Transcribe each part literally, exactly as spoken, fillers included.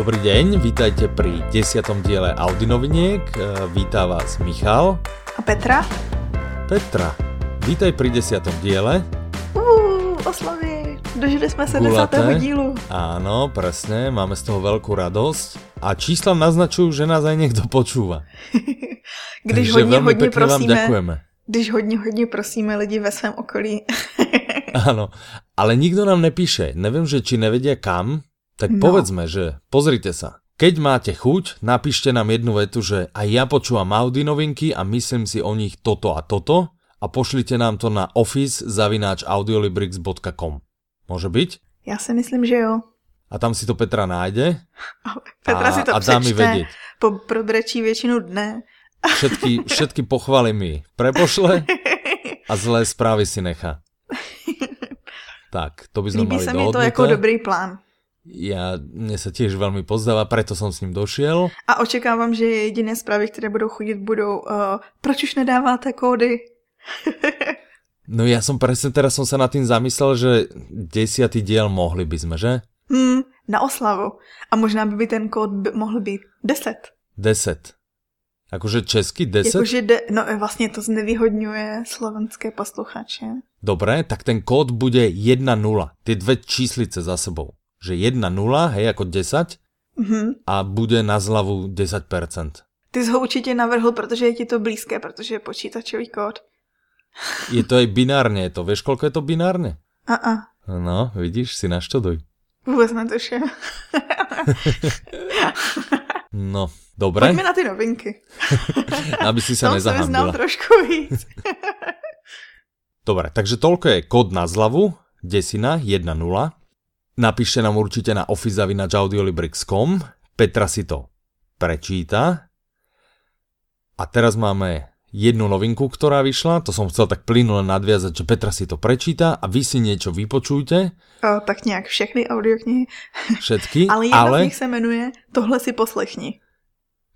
Dobrý deň, vítajte pri desiatom diele Audinoviniek. Víta vás Michal. A Petra. Petra, vítaj pri desiatom diele. Uuu, oslavy, dožili sme sa desiateho dílu. Áno, presne, máme z toho veľkú radosť a čísla naznačujú, že nás aj niekto počúva. Když Takže hodne, veľmi hodne pekne prosíme, vám ďakujeme. Když hodne, hodne prosíme lidi ve svém okolí. Áno, ale nikto nám nepíše, neviem, že či nevedia kam. Tak no. Povedzme, že pozrite sa. Keď máte chuť, napíšte nám jednu vetu, že aj ja počúvam Audi novinky a myslím si o nich toto a toto a pošlite nám to na office zavináč audiolibrix bodka com. Môže byť? Ja si myslím, že jo. A tam si to Petra nájde. Petra a, si to prečne. Po probrečí väčšinu dne. Všetky, všetky pochvaly mi prepošle a zlé správy si nechá. Tak, to by sme Líbí mali dohodnuté. Líbí sa mi to ako dobrý plán. Ja, mne sa tiež veľmi pozdáva, preto som s ním došiel. A očekávam, že jediné správy, ktoré budú chodiť, budú uh, proč už nedávate kódy? No ja som presne, teraz som sa nad tým zamyslel, že desiatý diel mohli by sme, že? Hmm, na oslavu. A možná by by ten kód by, mohl byť deset. Deset. Akože český deset? Jakože de, no vlastne to znevýhodňuje slovenské posluchače. Dobre, tak ten kód bude jedna nula. Tie dve číslice za sebou. Že jedna nula, hej, ako desať mm-hmm. a bude na zľavu desať percent. Ty jsi ho určitě navrhl, protože je ti to blízké, protože je počítačový kód. Je to aj binárne, je to, vieš, koľko je to binárne? A-a. No, vidíš, si naštuduj. Vůbec netuším. No, dobre. Pojďme na ty novinky. Aby si sa nezahambila. Tam som vyznal trošku víc. Dobre, takže toľko je kód na zľavu, desina, jedna nula. Napíšte nám určite na office zavináč audiolibrix bodka com. Petra si to prečíta. A teraz máme jednu novinku, ktorá vyšla. To som chcel tak plynule nadviazať, že Petra si to prečíta a vy si niečo vypočujte. O, tak nejak všechny audioknihy. Všetky. Ale jedna ale... z nich sa menuje Tohle si poslechni.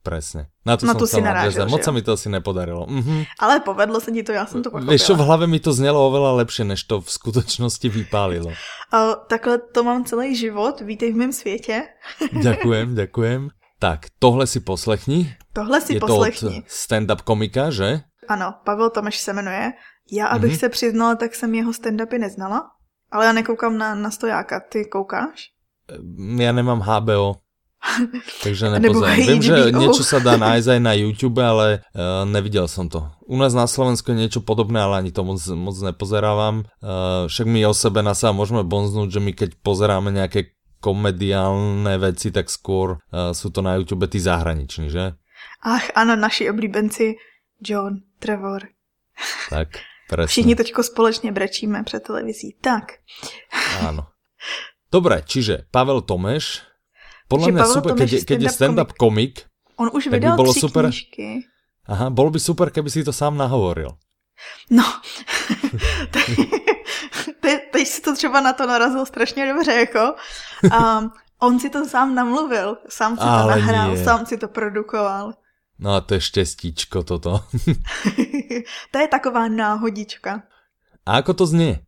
Presne. Na to, na to som chcel nadviazať. Moc sa mi to asi nepodarilo. Mhm. Ale povedlo sa ti to, ja som to pochopila. Vieš čo, v hlave mi to znelo oveľa lepšie, než to v skutočnosti vypálilo. O, takhle to mám celý život, vítej v mém světě. Ďakujem, ďakujem. Tak, tohle si poslechni. Tohle si je poslechni. Je to od stand-up komika, že? Ano, Pavel Tomeš se jmenuje. Já, abych mm-hmm. se přiznala, tak jsem jeho stand-upy neznala, ale já nekoukám na, na stojáka. Ty koukáš? Já nemám há bé ó, takže nepozerám. Viem, že niečo sa dá nájsť aj na YouTube, ale uh, nevidel som to. U nás na Slovensku je niečo podobné, ale ani to moc, moc nepozerávam. Uh, však my o sebe na sám môžeme bonznúť, že my keď pozeráme nejaké komediálne veci, tak skôr uh, sú to na YouTube tí zahraniční, že? Ach, áno, naši oblíbenci John, Trevor. Tak, presne. Všichni točko společne brečíme pred televizí. Tak. Áno. Dobre, čiže Pavel Tomeš. Podľa mňa super, keď, keď je stand-up komik, on už vydal by tři super, knížky. Aha, bol by super, keby si to sám nahovoril. No, teď te, si to třeba na to narazil strašně dobře, jako. Um, on si to sám namluvil, sám si to Ale nahrál, nie. Sám si to produkoval. No a to je štěstíčko toto. To je taková náhodička. A ako to znie?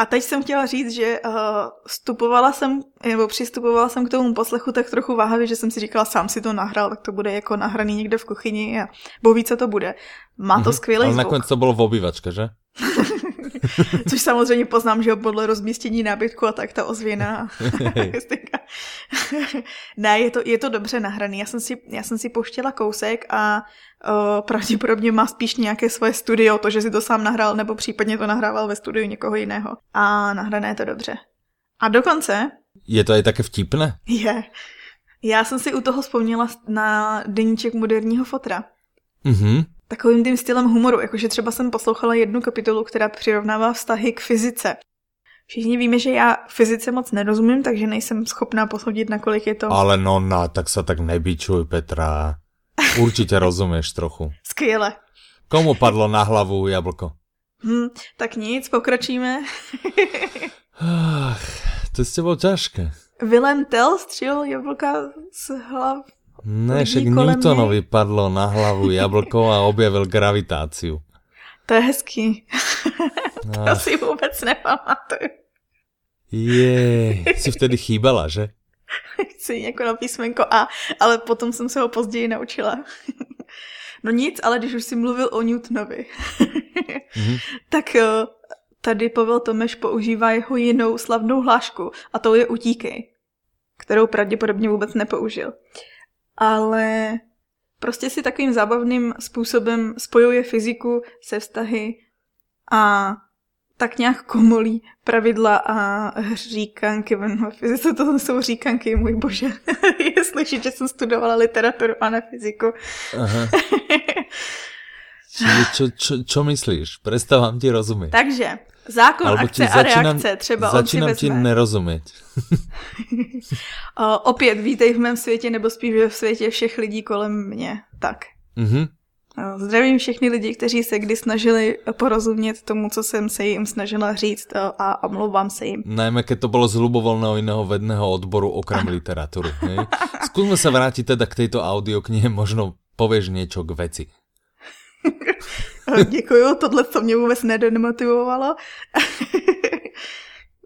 A teď jsem chtěla říct, že uh, vstupovala jsem, nebo přistupovala jsem k tomu poslechu tak trochu váhavě, že jsem si říkala, sám si to nahrál, tak to bude jako nahraný někde v kuchyni a Bůh ví, co to bude. Má to skvělý mm-hmm, zvuk. Ale nakonec to bylo v obývačce, že? Což samozřejmě poznám, že podle rozmístění nábytku a tak ta ozvěna. Ne, je to, je to dobře nahraný. Já jsem si, já jsem si pouštěla kousek a uh, pravděpodobně má spíš nějaké svoje studio, to, že si to sám nahrál, nebo případně to nahrával ve studiu někoho jiného. A nahrané je to dobře. A dokonce... Je to i také vtipné? Je. Já jsem si u toho vzpomněla na Deníček moderního fotra. Mhm. Takovým tím stylem humoru, jakože třeba jsem poslouchala jednu kapitolu, která přirovnává vztahy k fyzice. Všichni víme, že já fyzice moc nerozumím, takže nejsem schopná posoudit, nakolik je to... Ale no, no tak se tak nebičuj, Petra. Určitě rozumieš trochu. Skvěle. Komu padlo na hlavu jablko? Hm, tak nic, pokračíme. Ach, to je s tebou ťažké. Willem Tell střelil jablka z hlav... Ne, však Newtonovi padlo na hlavu jablko a objavil gravitáciu. To je hezký. To Ach. Si vůbec nepamatuju. Jej, si vtedy chýbala, že? chci jako na písmenko A, ale potom jsem se ho později naučila. No nic, ale když už si mluvil o Newtonovi, mm-hmm. tak tady Pavel Tomeš používá jeho jinou slavnou hlášku a to je utíkej, kterou pravděpodobně vůbec nepoužil. Ale prostě si takovým zábavným způsobem spojuje fyziku se vztahy a tak nějak komolí pravidla a říkanky. No, fyzice to jsou říkanky, můj bože. Je slyšet, že jsem studovala literaturu a ne fyziku. Aha. Čiže čo, čo, čo myslíš? Prestávám ti rozumět. Takže zákon alebo akce a reakce třeba. Začínám ti nerozumět. Opět vítej v mém světě, nebo spíš ve světě všech lidí kolem mě. Tak. Mhm. Zdravím všechny lidi, kteří se kdy snažili porozumět tomu, co jsem se jim snažila říct a omlouvám se jim. Najmä, keď to bylo z hlubovolného jiného vedného odboru okrem literatúry. Skúsme sa vrátiť teda k tejto audioknihe, možno povieš niečo k veci. Děkuju, tohle to mě vůbec nedemotivovalo.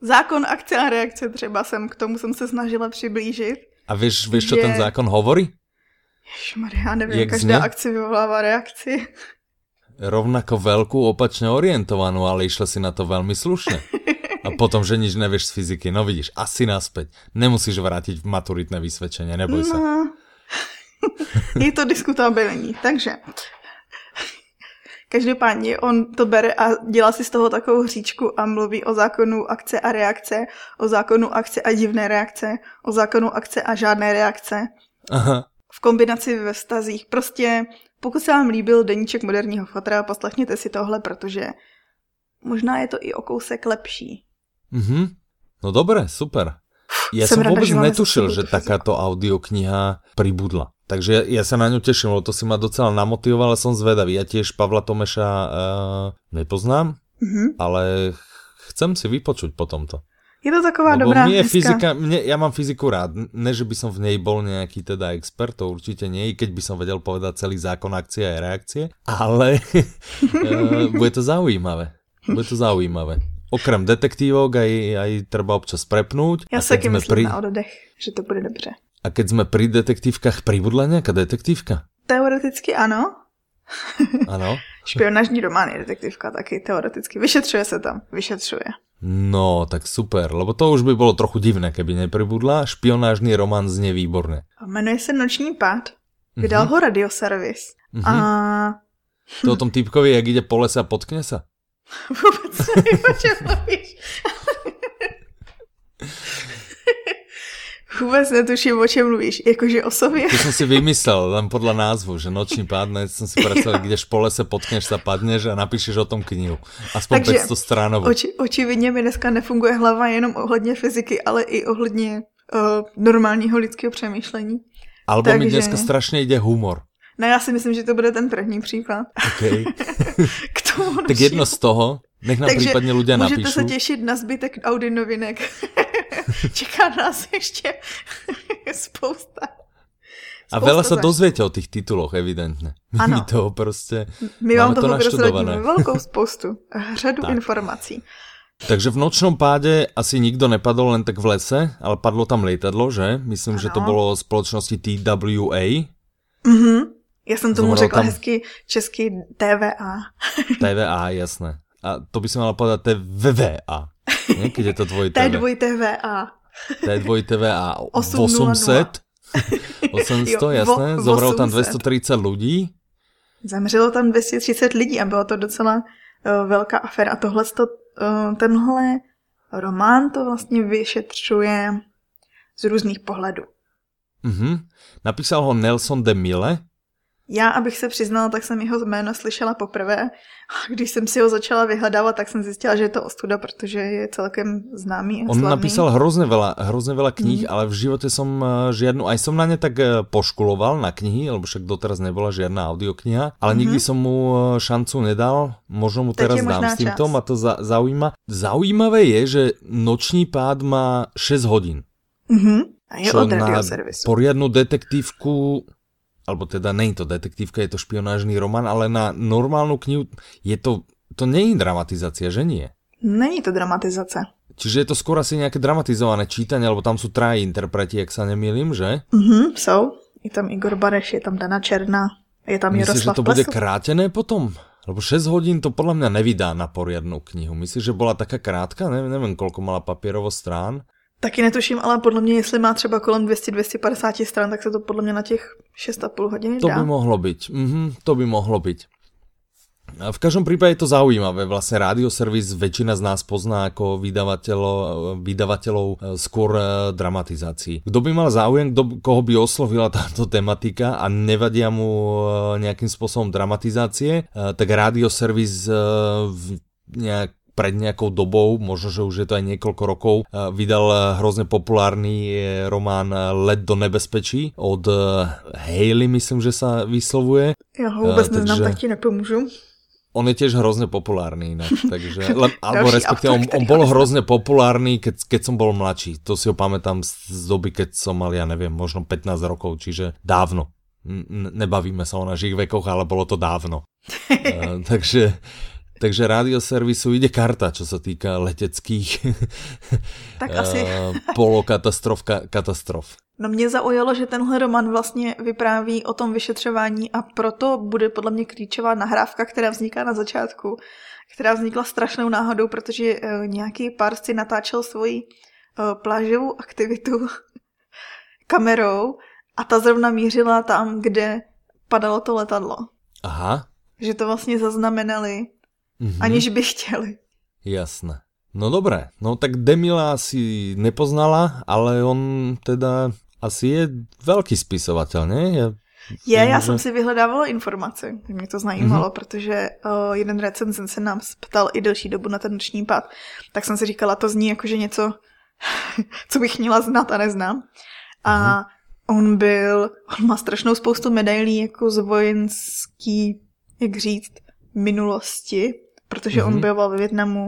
Zákon akce a reakce třeba jsem, k tomu jsem se snažila přiblížit. A víš, víš, čo ten zákon hovorí? Ježišmarja, ja neviem, jak každá zne? Akcia vyvoláva reakcie. Rovnako veľkú, opačne orientovanú, ale išla si na to veľmi slušne. A potom, že nič nevieš z fyziky, no vidíš, asi naspäť. Nemusíš vrátiť v maturitné vysvedčenie, neboj sa. No. Je to diskutabilní, takže... Každopádně on to bere a dělá si z toho takovou hříčku a mluví o zákonu akce a reakce, o zákonu akce a divné reakce, o zákonu akce a žádné reakce. Aha. V kombinaci ve vztazích. Prostě pokud se vám líbil deníček moderního fotra, poslechněte si tohle, protože možná je to i o kousek lepší. Mm-hmm. No dobré, super. Já jsem vůbec netušil, že takáto audiokniha pribudla. Takže ja, ja sa na ňu teším, lebo to si ma docela namotivoval, som zvedavý. Ja tiež Pavla Tomeša uh, nepoznám, mm-hmm. ale chcem si vypočuť po tomto. Je to taková lebo dobrá mne fyzika. Mne, ja mám fyziku rád, ne že by som v nej bol nejaký teda expert, to určite nie, i keď by som vedel povedať celý zákon akcie a reakcie, ale uh, bude to zaujímavé. Bude to zaujímavé. Okrem detektívok aj, aj treba občas prepnúť. Ja sa myslím pri... na oddech, že to bude dobře. A keď sme pri detektívkach, pribudla nejaká detektívka? Teoreticky áno. Áno. Špionážní román je detektívka taky teoreticky. Vyšetřuje sa tam, vyšetřuje. No, tak super, lebo to už by bolo trochu divné, keby nepribudla. Špionážný román znie výborne. Jmenuje sa Noční pád. Vydal uh-huh. ho radioservis. Uh-huh. A... To o tom týpkovi, jak ide po lese a potkne sa? Vôbec nevím, o čem mluvíš. Vůbec netuším, o čem mluvíš, jakože o sobě. To jsem si vymyslel, tam podle názvu, že noční pádne, jsem si představil, kdež po lese potkneš, zapadneš a napíšeš o tom knihu. Aspoň päťsto stránovou. Oči, očividně mi dneska nefunguje hlava jenom ohledně fyziky, ale i ohledně uh, normálního lidského přemýšlení. Albo takže... mi dneska strašně jde humor. No já si myslím, že to bude ten první příklad. Okay. K tomu noční. Tak jedno z toho, nech nám takže prípadně ľudia napíšu. Takže můžete se těšit na zbytek Audinovinek. Čeká nás ešte spousta. spousta. A veľa sa dozviete o tých tituloch, evidentne. Ano. My toho proste My vám toho rozradíme veľkou spoustu. Řadu tak. Informácií. Takže v Nočnom páde asi nikto nepadol len tak v lese, ale padlo tam lietadlo, že? Myslím, ano. že to bolo spoločnosti T W A. Mhm. Ja som tomu Zomrel řekla tam... hezky česky T W A. T W A, jasné. A to by som mala povedať T W A. Nie, keď je to dvoj T V. T dva T V A. T dva T V A. osem set. osemsto, jo, jasné. Vo, Zomrelo tam dvestotridsať ľudí. Zemřelo tam dvestotridsať lidí a bylo to docela uh, velká aféra. A tohle, to, uh, tenhle román to vlastně vyšetřuje z různých pohledů. Uh-huh. Napísal ho Nelson DeMille. Já, abych se přiznala, tak jsem jeho jméno slyšela poprvé a když jsem si ho začala vyhledávat, tak jsem zjistila, že je to ostuda, protože je celkem známý a On slavný. Napísal hrozně veľa, hrozně veľa knih, mm. ale v živote som žiadnu, aj som na ne tak poškuloval na knihy, lebo však doteraz nebola žiadna audiokniha, ale mm-hmm. nikdy som mu šancu nedal, možno mu teď teraz dám s týmto, ma to zaujíma. Zaujímavé je, že Noční pád má šesť hodín. Mm-hmm. A je od radioservisu. Poriadnu detektívku... alebo teda nie je to detektívka, je to špionážny román, ale na normálnu knihu je to, to nie je dramatizácia, že nie? Není to dramatizace. Čiže je to skôr asi nejaké dramatizované čítanie, lebo tam sú traji interpreti, ak sa nemýlim, že? Mhm, sú. Je tam Igor Bareš, je tam Dana Černá, je tam Jaroslav Plesov. Myslíš, že to bude krátené potom? Lebo šesť hodín to podľa mňa nevydá na poriadnu knihu. Myslíš, že bola taká krátka? Ne, neviem, koľko mala papierovo strán. Taky netuším, ale podle mě, jestli má třeba kolem dvě stě až dvě stě padesát stran, tak se to podle mě na těch šest a půl hodiny dá. To by mohlo byť. Mhm, to by mohlo byť. A v každom prípade je to zaujímavé. Vlastne Radioservis väčšina z nás pozná ako vydavateľov, vydavateľov skôr dramatizácií. Kto by mal záujem, kdo, koho by oslovila táto tematika a nevadia mu nejakým spôsobom dramatizácie, tak Radioservis nejak pred nejakou dobou, možno, že už je to aj niekoľko rokov, vydal hrozne populárny román Let do nebezpečí od Haley, myslím, že sa vyslovuje. Ja ho vôbec takže... neznám, tak ti nepomôžu. On je tiež hrozne populárny inak, takže, alebo respektíve, on, on bol hrozne populárny, keď, keď som bol mladší. To si ho pamätám z doby, keď som mal, ja neviem, možno pätnásť rokov, čiže dávno. Nebavíme sa o našich vekoch, ale bolo to dávno. uh, takže... Takže Radioservisu ide karta, čo sa týka leteckých tak asi. polokatastrof, ka- katastrof. No mě zaujalo, že tenhle román vlastně vypráví o tom vyšetřování a proto bude podle mě klíčová nahrávka, která vzniká na začátku, která vznikla strašnou náhodou, protože nějaký pár si natáčel svoji plážovou aktivitu kamerou a ta zrovna mířila tam, kde padalo to letadlo. Aha. Že to vlastně zaznamenali. Mm-hmm. Aniž by chtěli. Jasné. No dobré, no tak DeMilla asi nepoznala, ale on teda asi je velký spisovatel, ne? Je, je já že... jsem si vyhledávala informaci, mě to zajímalo, mm-hmm. protože uh, jeden recenzent se nám ptal i delší dobu na ten noční pád, tak jsem si říkala, to zní jakože něco, co bych měla znát a neznám. A mm-hmm. on byl, on má strašnou spoustu medailí jako z vojenský, jak říct, minulosti, protože mm-hmm. on bojoval ve Vietnamu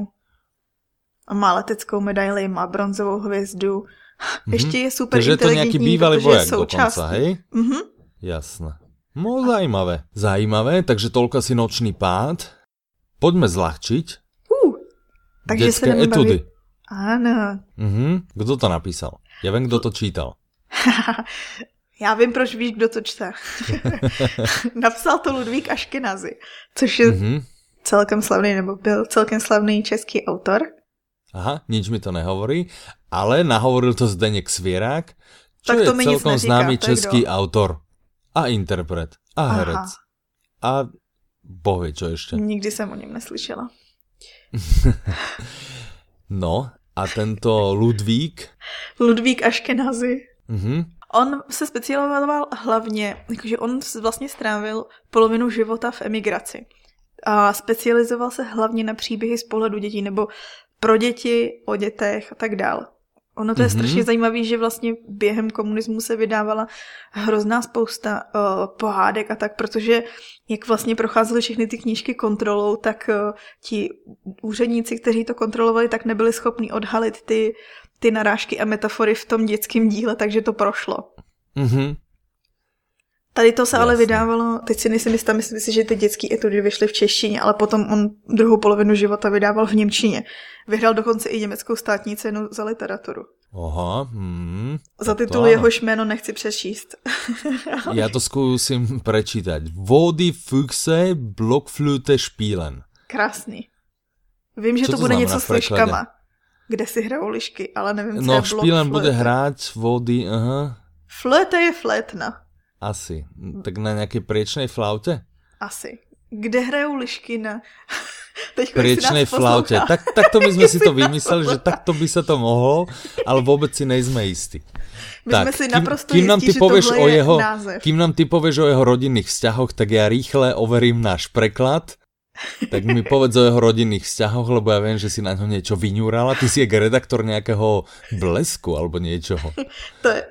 a má leteckou medaili, má bronzovou hvězdu. Mm-hmm. Ještě je super takže inteligentní, to bývalý protože je součástí. Mm-hmm. Jasné. No zajímavé. Zajímavé, takže toľko asi nočný pád. Poďme zľahčiť. Uh, takže se jdeme bavit. Ano. Mm-hmm. Kdo to napísal? Já vím, kdo to čítal. Já vím, proč víš, kdo to čte. Napsal to Ludvík Aškenazy, což je mm-hmm. celkem slavný, nebo byl celkem slavný český autor. Aha, nič mi to nehovorí, ale nahovoril to Zdeněk Svěrák, čo tak to je celkom neříká, známy český kdo? Autor a interpret a herec. Aha. A bohvie, čo ešte. Nikdy jsem o něm neslyšela. No a tento Ludvík? Ludvík Aškenazy. Mhm. On se specializoval hlavně, takže on vlastně strávil polovinu života v emigraci. A specializoval se hlavně na příběhy z pohledu dětí, nebo pro děti, o dětech a tak dál. Ono to je mm-hmm. strašně zajímavé, že vlastně během komunismu se vydávala hrozná spousta uh, pohádek a tak, protože jak vlastně procházely všechny ty knížky kontrolou, tak uh, ti úředníci, kteří to kontrolovali, tak nebyli schopni odhalit ty ty narážky a metafory v tom dětském díle, takže to prošlo. Mm-hmm. Tady to se Jasne. Ale vydávalo, teď si nejsem jistá, myslím si, že ty dětský etudy vyšly v češtině, ale potom on druhou polovinu života vydával v němčině. Vyhrál dokonce i německou státní cenu za literaturu. Aha. Mm, za titul jehož jméno nechci přečíst. Já to zkusím prečítať. Wo die Füchse Blockflöte Spielen. Krásný. Vím, že to, to bude něco s liškama. Kde si hrajou lišky, ale nevím, co no, je blok. No, Špílen bude hráč, vody, aha. Flöte je flétna. Asi. Tak na nějaké priečnej flaute? Asi. Kde hrajou lišky na... Priečnej flaute. Tak, tak to my jsme si to vymysleli, že takto by se to mohlo, ale vůbec si nejsme jistí. My tak, jsme si naprosto kým, jistí, že tohle je o jeho, název. Kým nám ty pověš o jeho rodinných vzťahoch, tak já rýchle overím náš preklad. Tak mi povedz o jeho rodinných vzťahoch, lebo ja viem, že si na ňo niečo vyňúrala. Ty si je redaktor nejakého Blesku alebo niečoho. To je,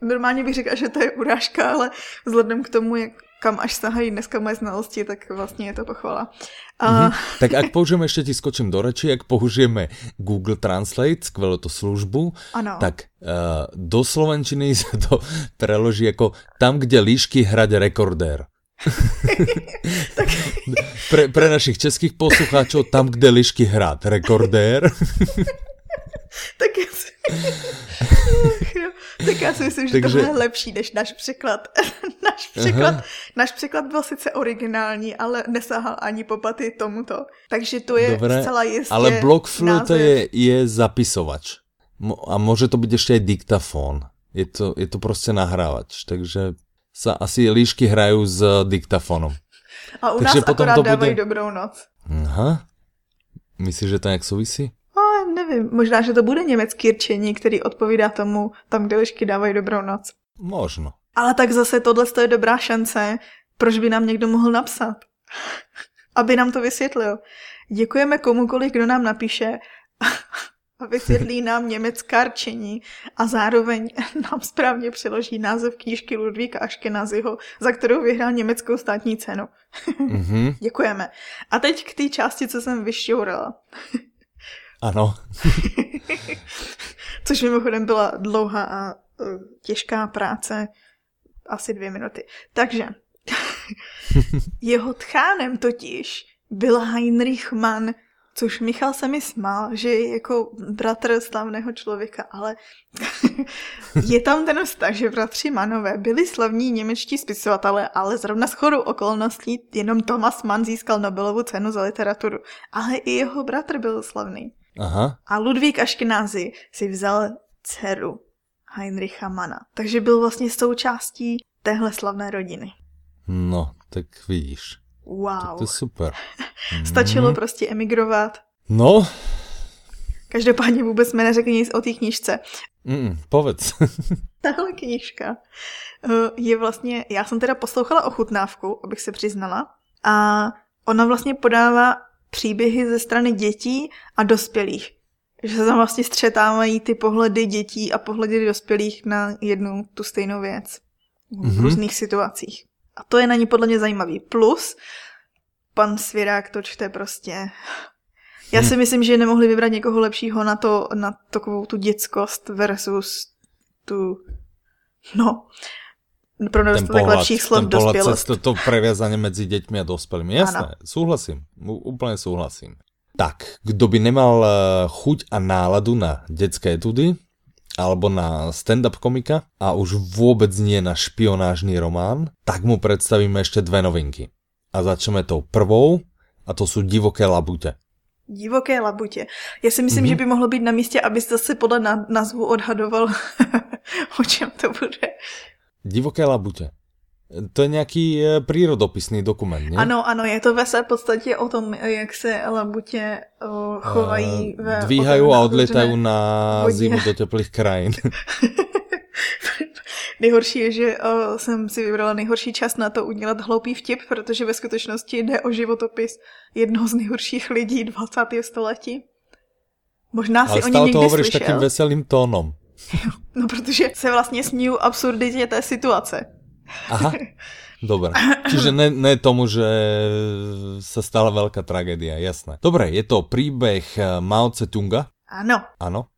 normálně bych řekla, že to je urážka, ale vzhledem k tomu, jak, kam až sahají dneska moje znalosti, tak vlastně je to pochvala. A... Mhm. Tak ak použijeme, ešte ti skočím do reči, ak použijeme Google Translate, skvelú tú službu, ano. tak uh, do slovenčiny sa to preloží ako tam, kde líšky hrať rekordér. tak... pre, pre našich českých poslucháčov tam, kde lišky hrát rekordér. Tak já si, tak já si myslím, že takže... tohle je lepší než náš překlad. Náš překlad, náš překlad byl sice originální, ale nesahal ani po paty tomuto. Takže to je Dobre, zcela jistě ale blockflöte je, je zapisovač. A může to být ještě i diktafon. Je to, je to prostě nahrávač. Takže sa asi líšky hrají s diktafonem. A u takže nás akorát dávají bude... dobrou noc. Aha. Myslíš, že to nějak souvisí? No, nevím, možná, že to bude německý rčení, který odpovídá tomu, tam, kde lišky dávají dobrou noc. Možno. Ale tak zase tohle je dobrá šance, proč by nám někdo mohl napsat? Aby nám to vysvětlil. Děkujeme komukoliv, kdo nám napíše a vysvětlí nám německá rčení a zároveň nám správně přeloží název knížky Ludvíka Aškenazyho, za kterou vyhrál německou státní cenu. Mm-hmm. Děkujeme. A teď k té části, co jsem vyšťourala. Ano. Což mimochodem byla dlouhá a uh, těžká práce, asi dvě minuty. Takže jeho tchánem totiž byl Heinrich Mann, což Michal se mi smál, že je jako bratr slavného člověka, ale je tam ten vztah, že bratři Mannové byli slavní němečtí spisovatelé, ale zrovna shodou okolností jenom Thomas Mann získal Nobelovu cenu za literaturu, ale i jeho bratr byl slavný. Aha. A Ludvík Aškenazy si vzal dceru Heinricha Manna, takže byl vlastně součástí téhle slavné rodiny. No, tak vidíš. Wow. To je super. Stačilo mm. prostě emigrovat. No. Každopádně vůbec jsme neřekli nic o té knížce. Mm, povedz. Tahle knížka je vlastně, já jsem teda poslouchala ochutnávku, abych se přiznala, a ona vlastně podává příběhy ze strany dětí a dospělých. Že se tam vlastně střetávají ty pohledy dětí a pohledy dospělých na jednu tu stejnou věc. V mm-hmm. různých situacích. A to je na ní podle mě zajímavý. Plus, pan Svěrák to čte prostě. Já si myslím, že nemohli vybrat někoho lepšího na to, na takovou tu dětskost versus tu, no, pro nedostatek lepších slov ten dospělost. Ten pohled se toto previazanie medzi deťmi a dospělými. Jasné, souhlasím, úplně souhlasím. Tak, kdo by nemal chuť a náladu na dětské etudy, alebo na stand-up komika a už vôbec nie na špionážny román, tak mu predstavíme ešte dve novinky. A začneme tou prvou a to sú Divoké labutě. Divoké labutě. Ja si myslím, mm-hmm. že by mohlo byť na míste, aby si zase podľa názvu odhadoval, o čem to bude. Divoké labutě. To je nejaký prírodopisný dokument, nie? Ano, ano, je to ve své podstatě o tom, jak se labutě o, chovají uh, ve... Dvíhajú a odletajú na vodě. Zimu do teplých krajin. Nejhorší je, že o, jsem si vybrala nejhorší čas na to udělat hloupý vtip, protože ve skutečnosti jde o životopis jednoho z nejhorších lidí dvacátého století. Možná si ale o ní někdy slyšel. Ale stále to hovoríš takým veselým tónom. No, protože se vlastně sníju absurditě té situace. Aha, dobre. Čiže ne, ne tomu, že sa stala veľká tragédia, jasné. Dobre, je to príbeh Mao Ce-tunga? Áno. Áno.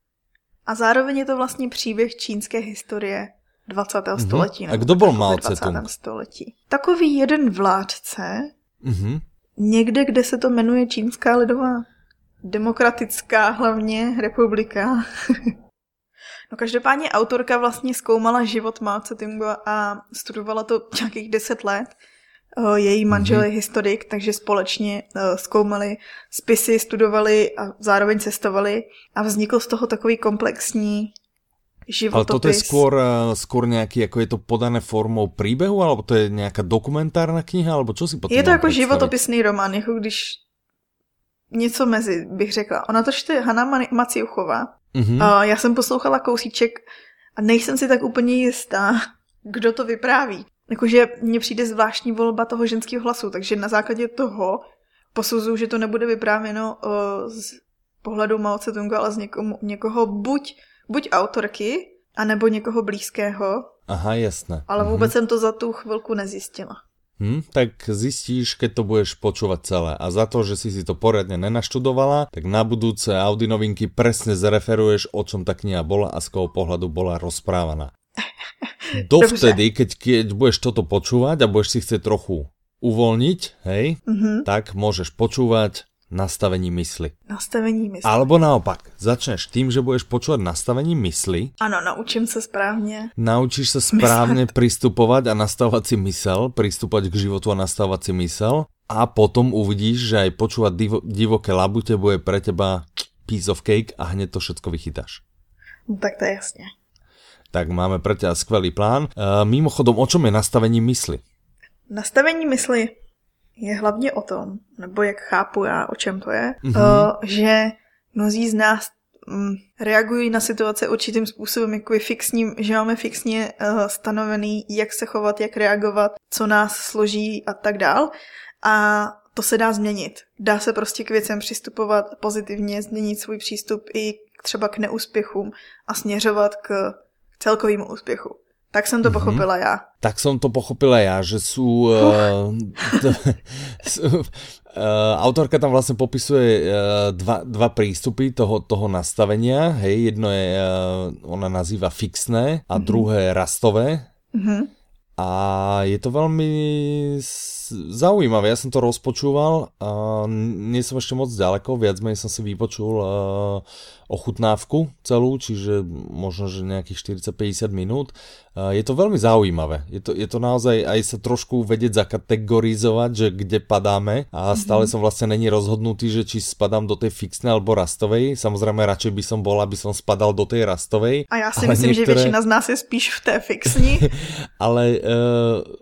A zároveň je to vlastne príbeh čínskej histórie dvacátého uh-huh. století. A kdo bol Mao Ce-tung? Století. Takový jeden vládce, uh-huh. niekde, kde se to jmenuje Čínská lidová demokratická hlavne republika. No každopádně autorka vlastně zkoumala život Mao Ce-tunga a studovala to nějakých deset let. Její manžel je historik, takže společně zkoumali spisy, studovali a zároveň cestovali a vznikl z toho takový komplexní životopis. Ale to je skôr, skôr nějaký, jako je to podané formou příběhu, alebo to je nějaká dokumentárna kniha, alebo čo si potom je to jako představit? Životopisný román, jako když něco mezi, bych řekla. Ona to čte Hanna Macijuchová. Uhum. Já jsem poslouchala kousíček a nejsem si tak úplně jistá, kdo to vypráví. Jakože mně přijde zvláštní volba toho ženského hlasu, takže na základě toho posuzuju, že to nebude vyprávěno z pohledu Mao Ce-tunga, ale z někomu, někoho buď, buď autorky, anebo někoho blízkého. Aha, jasné. Ale vůbec uhum. jsem to za tu chvilku nezjistila. Hm, tak zistíš, keď to budeš počúvať celé. A za to, že si si to poriadne nenaštudovala, tak na budúce audionovinky presne zreferuješ, o čom tá kniha bola a z koho pohľadu bola rozprávaná. Dovtedy, keď, keď budeš toto počúvať a budeš si chcieť trochu uvoľniť, hej, mm-hmm. tak môžeš počúvať nastavení mysli. Nastavení mysli. Alebo naopak, začneš tým, že budeš počúvať nastavení mysli. Áno, naučím sa správne. Naučíš sa správne myslet. Pristupovať a nastavovať si mysel, pristupovať k životu a nastavovať si mysel a potom uvidíš, že aj počúvať div- divoké labute bude pre teba piece of cake a hneď to všetko vychytáš. No, tak to je jasne. Tak máme pre teba skvelý plán. E, mimochodom, o čom je nastavení mysli? Nastavení mysli je hlavně o tom, nebo jak chápu já, o čem to je, mm-hmm. o, že mnozí z nás m, reagují na situace určitým způsobem, jako je fixním, že máme fixně uh, stanovený, jak se chovat, jak reagovat, co nás složí a tak dál. A to se dá změnit. Dá se prostě k věcem přistupovat pozitivně, změnit svůj přístup i třeba k neúspěchům a směřovat k celkovému úspěchu. Tak som to pochopila mm-hmm. ja. Tak som to pochopila ja, že sú... Uh, t- uh, autorka tam vlastne popisuje uh, dva, dva prístupy toho, toho nastavenia. Hej, jedno je, uh, ona nazýva fixné a mm-hmm. druhé rastové. Mm-hmm. A je to veľmi zaujímavé. Ja som to rozpočúval. Uh, nie som ešte moc ďaleko, viac menej som si vypočul... Uh, ochutnávku celú, čiže možno, že nejakých štyridsať päťdesiat minút. Je to veľmi zaujímavé. Je to, je to naozaj aj sa trošku vedieť zakategorizovať, že kde padáme a stále som vlastne není rozhodnutý, že či spadám do tej fixnej alebo rastovej. Samozrejme, radšej by som bol, aby som spadal do tej rastovej. A ja si myslím, niektoré... že väčšina z nás je spíš v tej fixni. Ale e,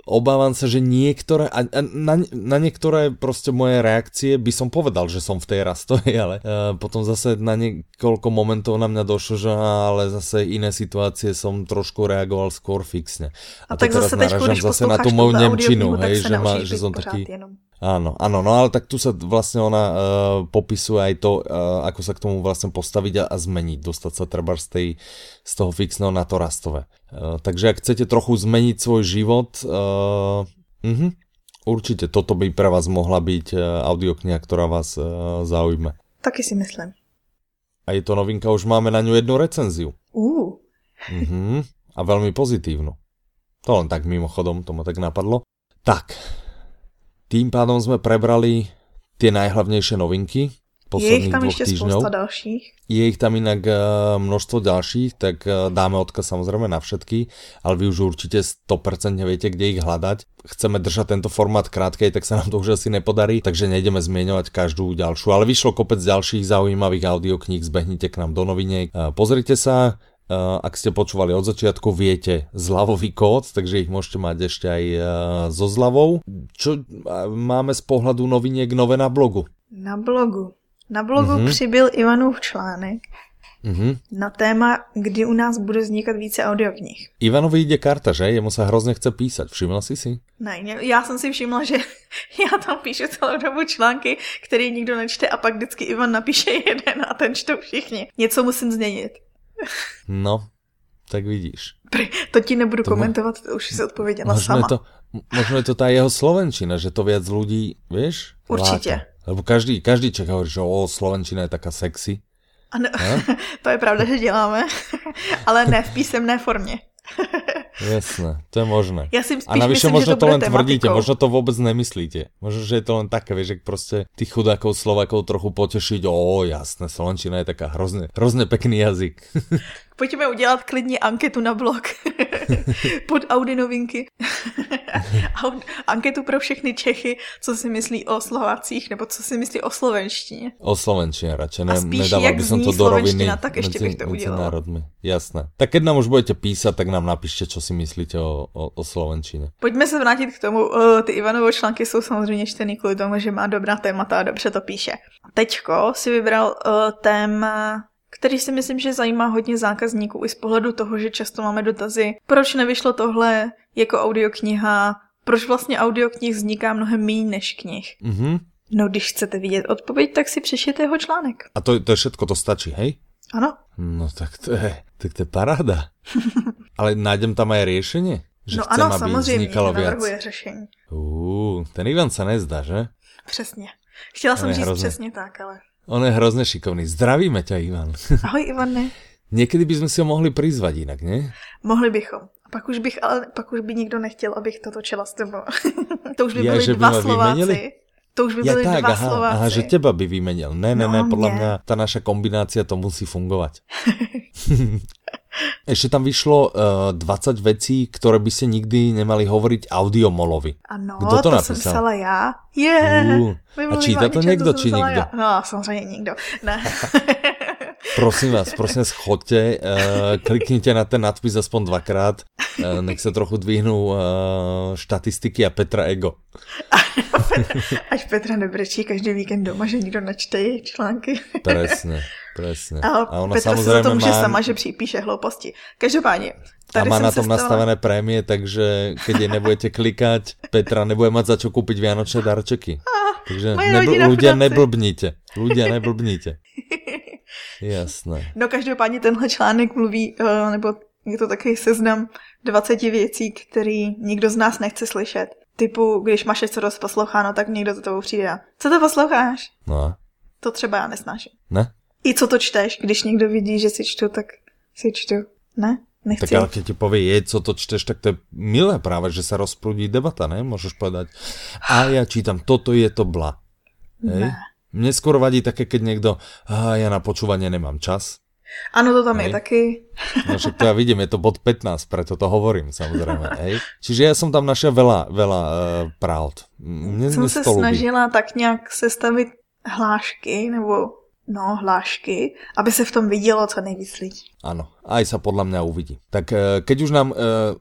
obávam sa, že niektoré, a, a na, na niektoré proste moje reakcie by som povedal, že som v tej rastovej, ale e, potom zase na niekoľko koľko momentov na mňa došlo, že ale zase iné situácie som trošku reagoval skôr fixne. A, a tak zase teďko, když zase na tú moju nemčinu, hej, že, ma, že som taký... Jenom. Áno, áno, no ale tak tu sa vlastne ona uh, popisuje aj to, uh, ako sa k tomu vlastne postaviť a, a zmeniť, dostať sa treba z, tej, z toho fixného na to rastové. Uh, takže ak chcete trochu zmeniť svoj život, uh, uh-huh, určite toto by pre vás mohla byť uh, audiokniha, ktorá vás uh, zaujme. Taky si myslím. A je to novinka, už máme na ňu jednu recenziu. Uh. Uh-huh. A veľmi pozitívnu. To len tak mimochodom, to ma tak napadlo. Tak, tým pádom sme prebrali tie najhlavnejšie novinky posledných dvoch týždňov. Je ich tam ešte spousta ďalších. Je ich tam inak množstvo ďalších, tak dáme odkaz samozrejme na všetky, ale vy už určite sto percent viete, kde ich hľadať. Chceme držať tento formát krátkej, tak sa nám to už asi nepodarí, takže nejdeme zmieňovať každú ďalšiu. Ale vyšlo kopec ďalších zaujímavých audiokníh, zbehnite k nám do noviniek, pozrite sa, ak ste počúvali od začiatku, viete zľavový kód, takže ich môžete mať ešte aj so zľavou. Čo máme z pohľadu noviniek nové na blogu? Na blogu. Na blogu mm-hmm. přibyl Ivanův článek mm-hmm. na téma, kdy u nás bude vznikat více audioknih. Ivanovi jde karta, že? Jemu se hrozně chce písat. Všimla jsi si? Ne, já jsem si všimla, že já tam píšu celou dobu články, které nikdo nečte a pak vždycky Ivan napíše jeden a ten čtou všichni. Něco musím změnit. No, tak vidíš. To ti nebudu to komentovat, to už si odpověděla sama. To, možno je to tá jeho slovenčina, že to viac ľudí, vieš? Určitě. Láka. Lebo každý, každý Čech hovorí, že o, slovenčina je taká sexy. Ano, to je pravda, že děláme, ale ne v písemné formě. Jasné, to je možné. Ja si a navyše myslím, možno to, to len tematikou. Tvrdíte, možno to vôbec nemyslíte. Možno, že je to len také, vieš, že proste tých chudákov Slovákov trochu potešiť. Ó, jasné, slovenčina je taká hrozne, hrozne pekný jazyk. Pojďme udělat klidně anketu na blog. Pod audinovinky. Anketu pro všechny Čechy, co si myslí o Slovácích, nebo co si myslí o slovenštině. O slovenštině radšej. Ne, a spíš jak zní slovenština, tak ještě bych to udělala. Jasné. Tak keď nám už budete písať, tak nám napíšte, čo si myslíte o, o, o slovenčine. Pojďme se vrátit k tomu. Ty Ivanovo články jsou samozřejmě čtený kvůli tomu, že má dobrá témata a dobře to píše. Teďko si vybral uh, téma... který si myslím, že zajímá hodně zákazníků i z pohledu toho, že často máme dotazy, proč nevyšlo tohle jako audiokniha, proč vlastně audioknih vzniká mnohem míň než knih. Mm-hmm. No když chcete vidět odpověď, tak si přečtěte jeho článek. A to, to je všetko, to stačí, hej? Ano. No tak to je, tak to je paráda. Ale nájdem tam aj riešenie? Že no ano, samozřejmě, navrhuje řešení. Uuu, ten Ivan se nezdá, že? Přesně. Chtěla jsem říct hrozný. Přesně tak, ale... On je hrozne šikovný. Zdravíme ťa, Ivan. Ahoj, Ivane. Niekedy by sme si ho mohli prizvať inak, nie? Mohli bychom. A pak už bych, ale pak už by nikdo nechtěl, abych to točila s tebou. To už by ja, byli dva by Slováci. Vymenili? To už by ja byli tak, dva aha, Slováci. Aha, že teba by vymenil. Ne, ne, no, ne, podľa mňa tá naša kombinácia to musí fungovať. Ešte tam vyšlo uh, dvadsať vecí, ktoré by ste nikdy nemali hovoriť audiomolovi. Ano, kdo to, to som psala já. Yeah. Uh, a číta to niekto, či nikto? Ja. No, samozrejme nikto. Ne. Prosím vás, prosím vás, chodte, uh, kliknite na ten nadpis aspoň dvakrát, uh, nech sa trochu dvihnú uh, štatistiky a Petra ego. Až Petra nebrečí každý víkend doma, že nikdo načte jej články. Presne, presne. A, a ona Petra samozrejme sa to môže má... sama, že připíše hlouposti. Každopádne. A má na tom stala... nastavené prémie, takže keď jej nebudete klikať, Petra nebude mať za čo kúpiť vianočné darčeky. Takže nebl- ľudia neblbnite. Ľudia neblbnite. Jasné. No každopádně tenhle článek mluví, nebo je to takový seznam dvacet věcí, který nikdo z nás nechce slyšet. Typu, když máš něco dost posloucháno, tak někdo za tebou přijde a co to posloucháš? No. To třeba já nesnáším. Ne? I co to čteš, když někdo vidí, že si čtu, tak si čtu. Ne? Nechci. Tak ale keď ti povie, co to čteš, tak to je milé práve, že sa rozprúdi debata, ne? Môžeš povedať, a ja čítam, toto je to bla. Hej? Ne. Mne skôr vadí také, keď niekto, ah, ja na počúvanie nemám čas. Áno, to tam hej. Je taký. No však to ja vidím, je to bod pätnásť, preto to hovorím, samozrejme. Hej. Čiže ja som tam našla veľa, veľa uh, pravd. Mne, som mne sa snažila tak nejak sestaviť hlášky, nebo no hlášky, aby sa v tom videlo, co nejvíc lidí. Áno, aj sa podľa mňa uvidí. Tak keď už nám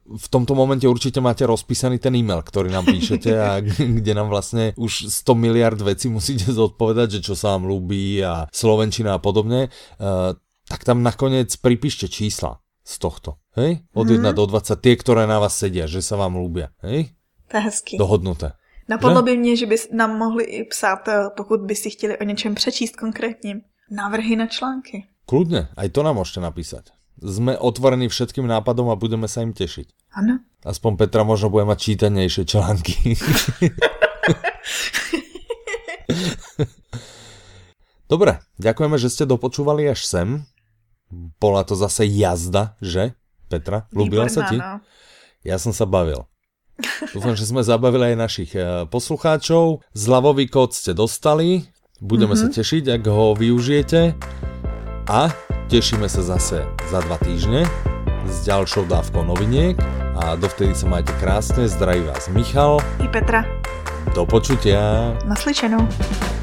v tomto momente určite máte rozpísaný ten e-mail, ktorý nám píšete a kde nám vlastne už sto miliárd vecí musíte zodpovedať, že čo sa vám ľúbi a slovenčina a podobne, tak tam nakoniec pripíšte čísla z tohto, hej? Od jedna hmm. do dvadsať, tie, ktoré na vás sedia, že sa vám ľúbia, hej? To je hezky. Dohodnuté. Napadlo by mě, že by nám mohli i psát, pokud by si chtěli o něčem přečíst konkrétním, návrhy na články. Kľudne, aj to nám môžete napísať. Sme otvorení všetkým nápadom a budeme sa im tešiť. Áno. Aspoň Petra možno bude mať čítanejšie články. Dobre, ďakujeme, že ste dopočúvali až sem. Bola to zase jazda, že, Petra? Ľúbila sa ti? No. Ja som sa bavil. Dúfam, že sme zabavili aj našich poslucháčov. Zľavový kód ste dostali. Budeme mm-hmm. sa tešiť, ak ho využijete. A tešíme sa zase za dva týždne s ďalšou dávkou noviniek. A dovtedy sa majte krásne. Zdraví vás Michal. I Petra. Do počutia. Naslyšenou.